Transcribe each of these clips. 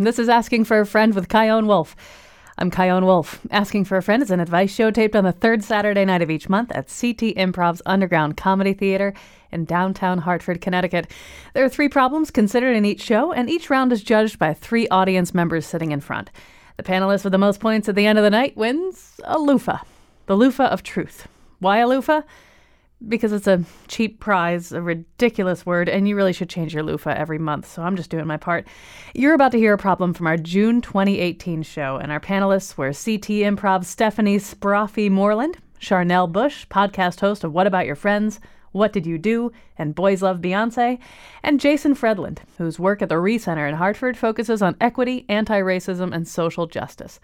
This is Asking for a Friend with Chion Wolf. I'm Chion Wolf. Asking for a Friend is an advice show taped on the third Saturday night of each month at CT Improv's Underground Comedy Theater in downtown Hartford, Connecticut. There are three problems considered in each show, and each round is judged by three audience members sitting in front. The panelist with the most points at the end of the night wins a loofah. The loofah of truth. Why a loofah? Because it's a cheap prize, a ridiculous word, and you really should change your loofah every month, so I'm just doing my part. You're about to hear a problem from our June 2018 show, and our panelists were CT Improv's Stephanie Moreland, Charnell Bush, podcast host of What About Your Friends, What Did You Do, and Boys Love Beyonce, and Jason Fredlund, whose work at the ReCenter in Hartford focuses on equity, anti-racism, and social justice.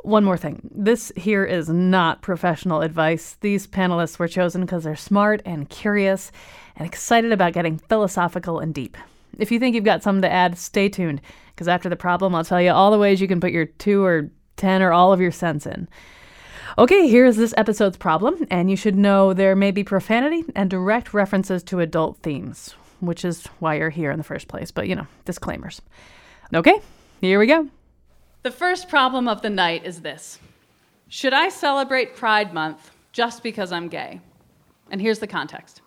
One more thing. This here is not professional advice. These panelists were chosen because they're smart and curious and excited about getting philosophical and deep. If you think you've got something to add, stay tuned, because after the problem, I'll tell you all the ways you can put your 2 or 10 or all of your cents in. Okay, here's this episode's problem, and you should know there may be profanity and direct references to adult themes, which is why you're here in the first place, but, you know, disclaimers. Okay, here we go. The first problem of the night is this. Should I celebrate Pride Month just because I'm gay? And here's the context.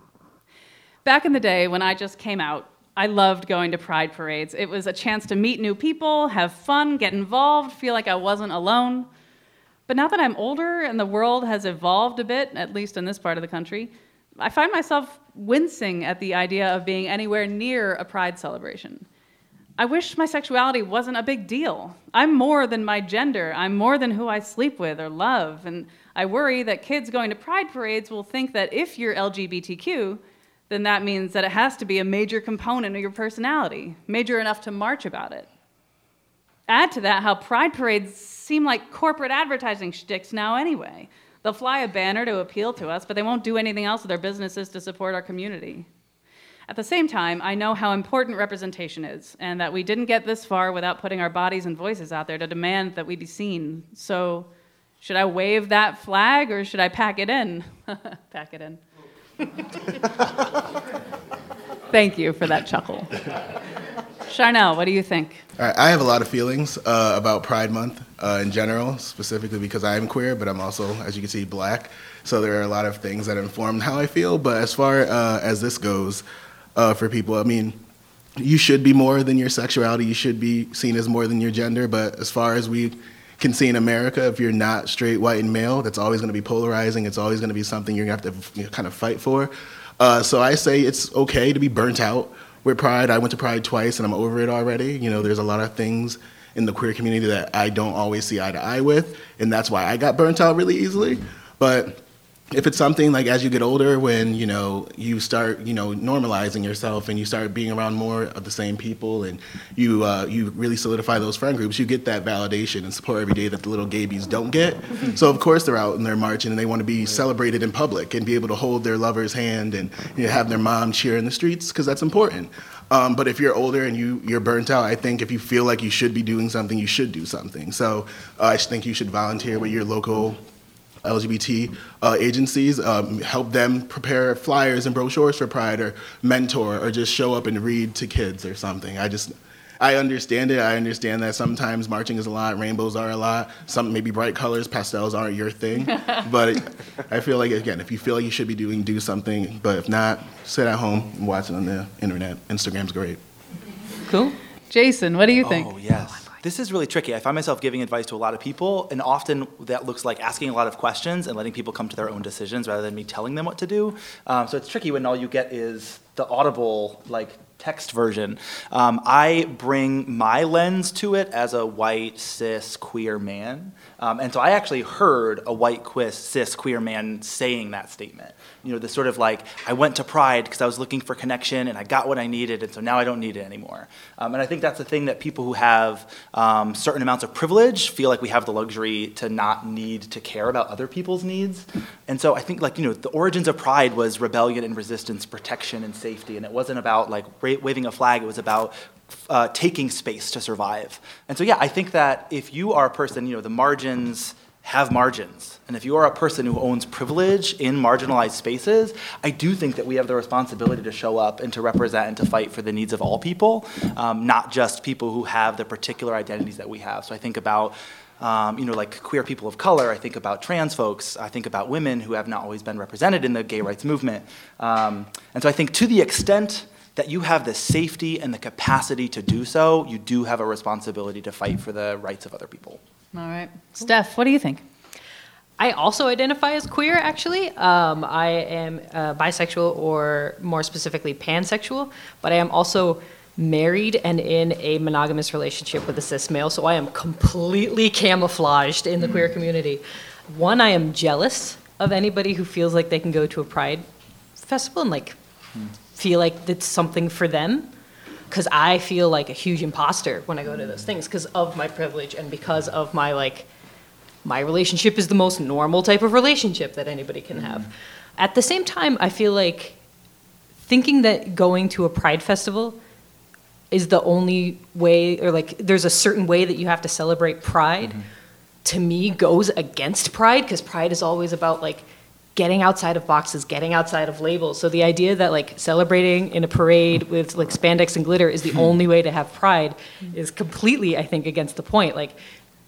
Back in the day when I just came out, I loved going to Pride parades. It was a chance to meet new people, have fun, get involved, feel like I wasn't alone. But now that I'm older and the world has evolved a bit, at least in this part of the country, I find myself wincing at the idea of being anywhere near a Pride celebration. I wish my sexuality wasn't a big deal. I'm more than my gender. I'm more than who I sleep with or love. And I worry that kids going to pride parades will think that if you're LGBTQ, then that means that it has to be a major component of your personality, major enough to march about it. Add to that how pride parades seem like corporate advertising shticks now anyway. They'll fly a banner to appeal to us, but they won't do anything else with their businesses to support our community. At the same time, I know how important representation is, and that we didn't get this far without putting our bodies and voices out there to demand that we be seen. So should I wave that flag, or should I pack it in? Pack it in. Thank you for that chuckle. Charnell, what do you think? All right, I have a lot of feelings about Pride Month in general, specifically because I am queer, but I'm also, as you can see, black. So there are a lot of things that inform how I feel. But as far as this goes, for people, I mean, you should be more than your sexuality. You should be seen as more than your gender. But as far as we can see in America, if you're not straight, white, and male, that's always going to be polarizing. It's always going to be something you're going to have to kind of fight for. So I say it's okay to be burnt out with Pride. I went to Pride twice, and I'm over it already. You know, there's a lot of things in the queer community that I don't always see eye to eye with, and that's why I got burnt out really easily. But if it's something like as you get older, when, you know, you start, you know, normalizing yourself and you start being around more of the same people and you you really solidify those friend groups, you get that validation and support every day that the little gaybies don't get. So of course they're out and they're marching and they want to be celebrated in public and be able to hold their lover's hand and, you know, have their mom cheer in the streets because that's important. But if you're older and you're burnt out, I think if you feel like you should be doing something, you should do something. So I think you should volunteer with your local LGBT agencies, help them prepare flyers and brochures for Pride, or mentor, or just show up and read to kids or something. I understand it. I understand that sometimes marching is a lot, rainbows are a lot, some maybe bright colors, pastels aren't your thing. But I feel like, again, if you feel like you should be doing, do something. But if not, sit at home and watch it on the internet. Instagram's great. Cool. Jason, what do you think? Oh, yes. This is really tricky. I find myself giving advice to a lot of people, and often that looks like asking a lot of questions and letting people come to their own decisions rather than me telling them what to do. So it's tricky when all you get is the audible, like, text version. I bring my lens to it as a white, cis, queer man. And so I actually heard a white, cis, queer man saying that statement. You know, this sort of like, I went to Pride because I was looking for connection and I got what I needed, and so now I don't need it anymore. And I think that's the thing that people who have certain amounts of privilege feel like we have the luxury to not need to care about other people's needs. And so I think, like, you know, the origins of Pride was rebellion and resistance, protection and safety. And it wasn't about, like, waving a flag, it was about taking space to survive. And so, yeah, I think that if you are a person, you know, the margins have margins. And if you are a person who owns privilege in marginalized spaces, I do think that we have the responsibility to show up and to represent and to fight for the needs of all people, not just people who have the particular identities that we have. So I think about like queer people of color, I think about trans folks, I think about women who have not always been represented in the gay rights movement. And so I think to the extent that you have the safety and the capacity to do so, you do have a responsibility to fight for the rights of other people. All right. Cool. Steph, what do you think? I also identify as queer, actually. I am bisexual, or more specifically pansexual, but I am also married and in a monogamous relationship with a cis male, so I am completely camouflaged in the queer community. One, I am jealous of anybody who feels like they can go to a pride festival and like feel like it's something for them, because I feel like a huge imposter when I go to those things because of my privilege and because of my my relationship is the most normal type of relationship that anybody can have. At the same time, I feel like thinking that going to a pride festival is the only way, or like there's a certain way that you have to celebrate pride, to me goes against pride, because pride is always about like getting outside of boxes, getting outside of labels. So the idea that like celebrating in a parade with like spandex and glitter is the only way to have pride is completely, I think, against the point. Like,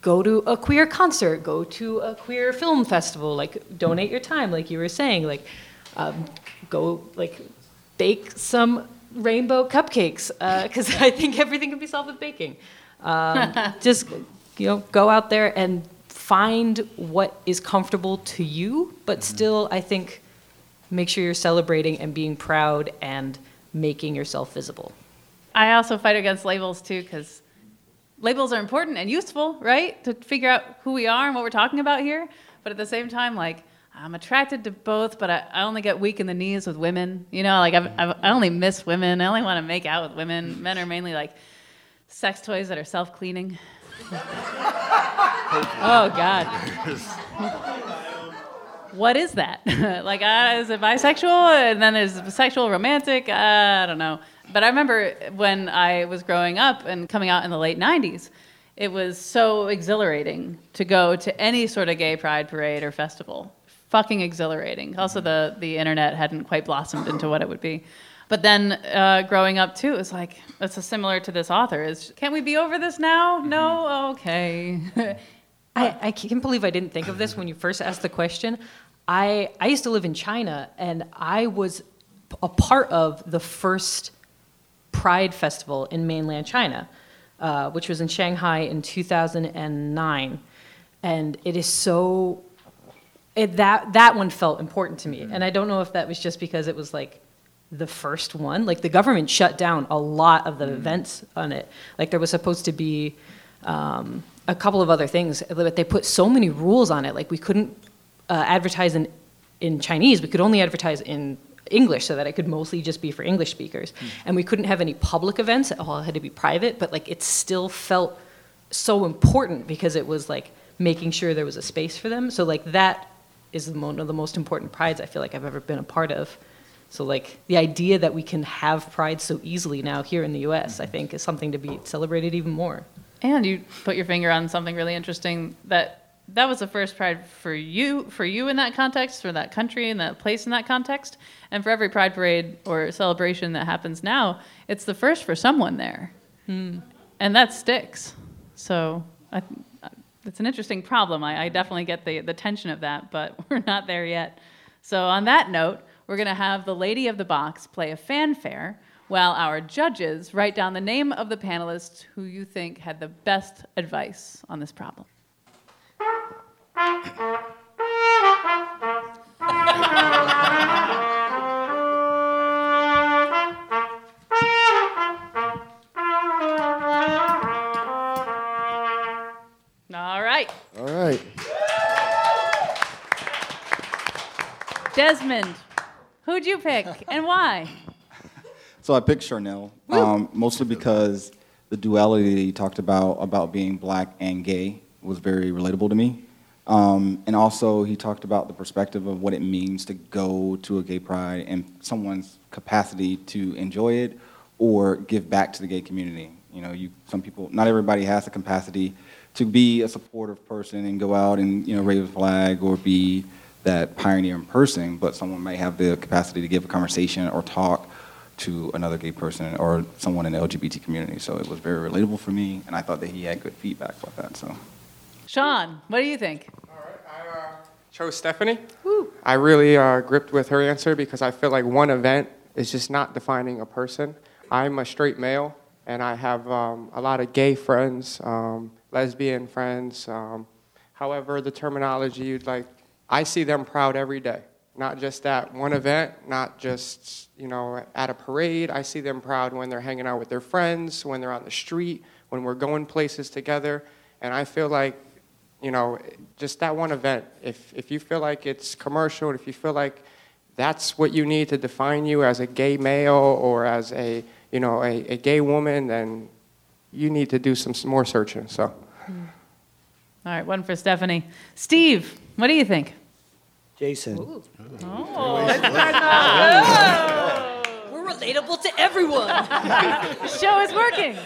go to a queer concert, go to a queer film festival, like donate your time, like you were saying, like go like bake some rainbow cupcakes, because I think everything can be solved with baking. Just go out there and find what is comfortable to you, but still, I think, make sure you're celebrating and being proud and making yourself visible. I also fight against labels too, because labels are important and useful, right, to figure out who we are and what we're talking about here. But at the same time, like, I'm attracted to both, but I only get weak in the knees with women. I only miss women. I only want to make out with women. Men are mainly like sex toys that are self-cleaning. Oh, God. What is that? Is it bisexual? And then is sexual romantic? I don't know. But I remember when I was growing up and coming out in the late 90s, it was so exhilarating to go to any sort of gay pride parade or festival. Fucking exhilarating. Also, the internet hadn't quite blossomed into what it would be. But then growing up, too, it was like, that's similar to this author. Can't we be over this now? No? Okay. I can't believe I didn't think of this when you first asked the question. I used to live in China, and I was a part of the first Pride Festival in mainland China, which was in Shanghai in 2009. And it is so... That one felt important to me. And I don't know if that was just because it was like the first one. Like the government shut down a lot of the events on it. Like there was supposed to be a couple of other things, but they put so many rules on it. Like we couldn't advertise in Chinese. We could only advertise in English so that it could mostly just be for English speakers. And we couldn't have any public events. It all had to be private, but like it still felt so important because it was like making sure there was a space for them. So like that is one of the most important prides I feel like I've ever been a part of. So like the idea that we can have pride so easily now here in the US, I think is something to be celebrated even more. And you put your finger on something really interesting, that was the first pride for you in that context, for that country and that place in that context. And for every pride parade or celebration that happens now, it's the first for someone there. And that sticks. So it's an interesting problem. I definitely get the tension of that, but we're not there yet. So on that note, we're going to have the Lady of the Box play a fanfare while our judges write down the name of the panelists who you think had the best advice on this problem. All right. Desmond, who'd you pick and why? So I picked Charnell, mostly because the duality that he talked about being black and gay was very relatable to me. And also he talked about the perspective of what it means to go to a gay pride and someone's capacity to enjoy it or give back to the gay community. Some people, not everybody has the capacity to be a supportive person and go out and, you know, raise a flag or be that pioneer in person, but someone might have the capacity to give a conversation or talk to another gay person or someone in the LGBT community. So it was very relatable for me, and I thought that he had good feedback about that. So, Sean, what do you think? All right, I chose Stephanie. Woo. I really gripped with her answer because I feel like one event is just not defining a person. I'm a straight male, and I have a lot of gay friends, lesbian friends, however the terminology you'd like. I see them proud every day, not just at one event, not just, you know, at a parade. I see them proud when they're hanging out with their friends, when they're on the street, when we're going places together. And I feel like, you know, just that one event, if you feel like it's commercial, if you feel like that's what you need to define you as a gay male or as a, you know, a gay woman, then you need to do some more searching, so. All right, one for Stephanie. Steve, what do you think? Jason. Ooh. Oh. We're relatable to everyone. Show is working.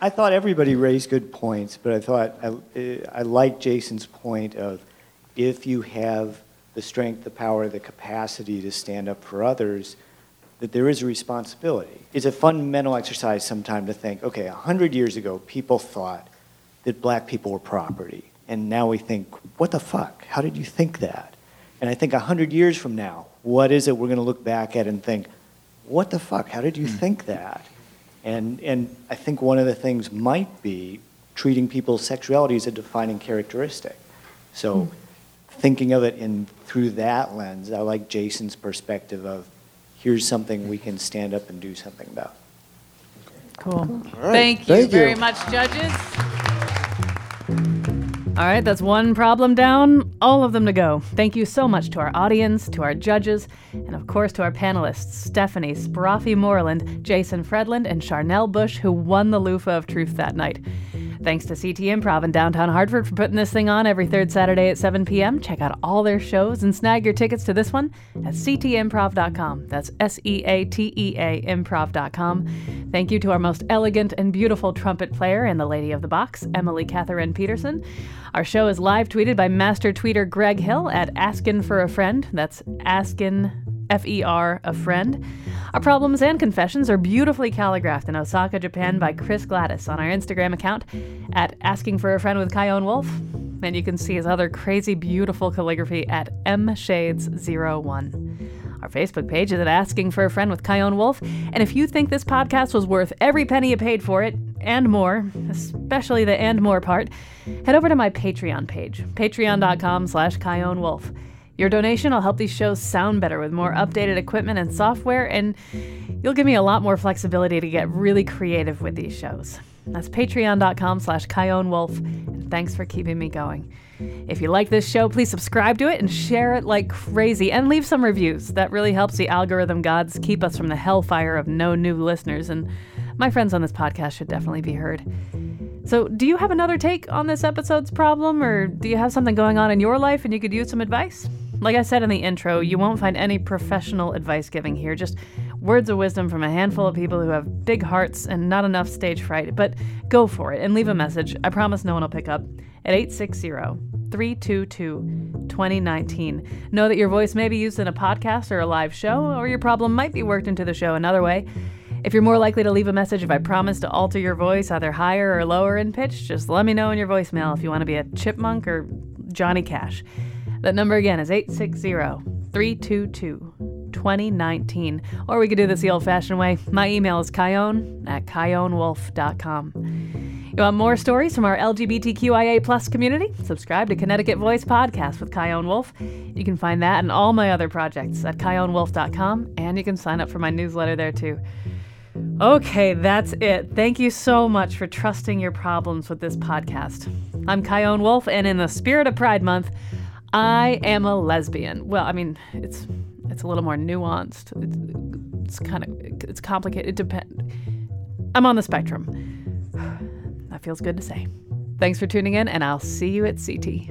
I thought everybody raised good points, but I thought I liked Jason's point of if you have the strength, the power, the capacity to stand up for others, that there is a responsibility. It's a fundamental exercise sometimes to think, okay, 100 years ago, people thought that black people were property. And now we think, what the fuck? How did you think that? And I think 100 years from now, what is it we're going to look back at and think, what the fuck? How did you think that? And I think one of the things might be treating people's sexuality as a defining characteristic. So thinking of it through that lens, I like Jason's perspective of here's something we can stand up and do something about. Cool. Right. Thank you very much, judges. All right, that's one problem down, all of them to go. Thank you so much to our audience, to our judges, and of course to our panelists, Stephanie Spraffy Moreland, Jason Fredlund, and Charnell Bush, who won the Loofah of Truth that night. Thanks to CT Improv in downtown Hartford for putting this thing on every third Saturday at 7 p.m. Check out all their shows and snag your tickets to this one at cteimprov.com. That's SEATEA improv.com. Thank you to our most elegant and beautiful trumpet player and the lady of the box, Emily Catherine Peterson. Our show is live tweeted by master tweeter Greg Hill at Askin for a Friend. That's Askin, F-E-R, a friend. Our problems and confessions are beautifully calligraphed in Osaka, Japan by Chris Gladys on our Instagram account at Asking for a Friend with Chion Wolf. And you can see his other crazy, beautiful calligraphy at mshades01. Our Facebook page is at Asking for a Friend with Chion Wolf. And if you think this podcast was worth every penny you paid for it, and more, especially the and more part, head over to my Patreon page, patreon.com/ChionWolf. Your donation will help these shows sound better with more updated equipment and software, and you'll give me a lot more flexibility to get really creative with these shows. That's patreon.com/ChionWolf, and thanks for keeping me going. If you like this show, please subscribe to it and share it like crazy, and leave some reviews. That really helps the algorithm gods keep us from the hellfire of no new listeners, and my friends on this podcast should definitely be heard. So do you have another take on this episode's problem, or do you have something going on in your life and you could use some advice? Like I said in the intro, you won't find any professional advice giving here, just words of wisdom from a handful of people who have big hearts and not enough stage fright. But go for it and leave a message. I promise no one will pick up at 860-322-2019. Know that your voice may be used in a podcast or a live show, or your problem might be worked into the show another way. If you're more likely to leave a message if I promise to alter your voice, either higher or lower in pitch, just let me know in your voicemail if you want to be a chipmunk or Johnny Cash. That number again is 860-322-2019. Or we could do this the old-fashioned way. My email is chion@chionwolf.com. You want more stories from our LGBTQIA+ community? Subscribe to Connecticut Voice Podcast with Chion Wolf. You can find that and all my other projects at chionwolf.com, and you can sign up for my newsletter there, too. Okay, that's it. Thank you so much for trusting your problems with this podcast. I'm Chion Wolf, and in the spirit of Pride Month, I am a lesbian. Well, I mean, it's a little more nuanced. It's complicated. It depends. I'm on the spectrum. That feels good to say. Thanks for tuning in, and I'll see you at CT.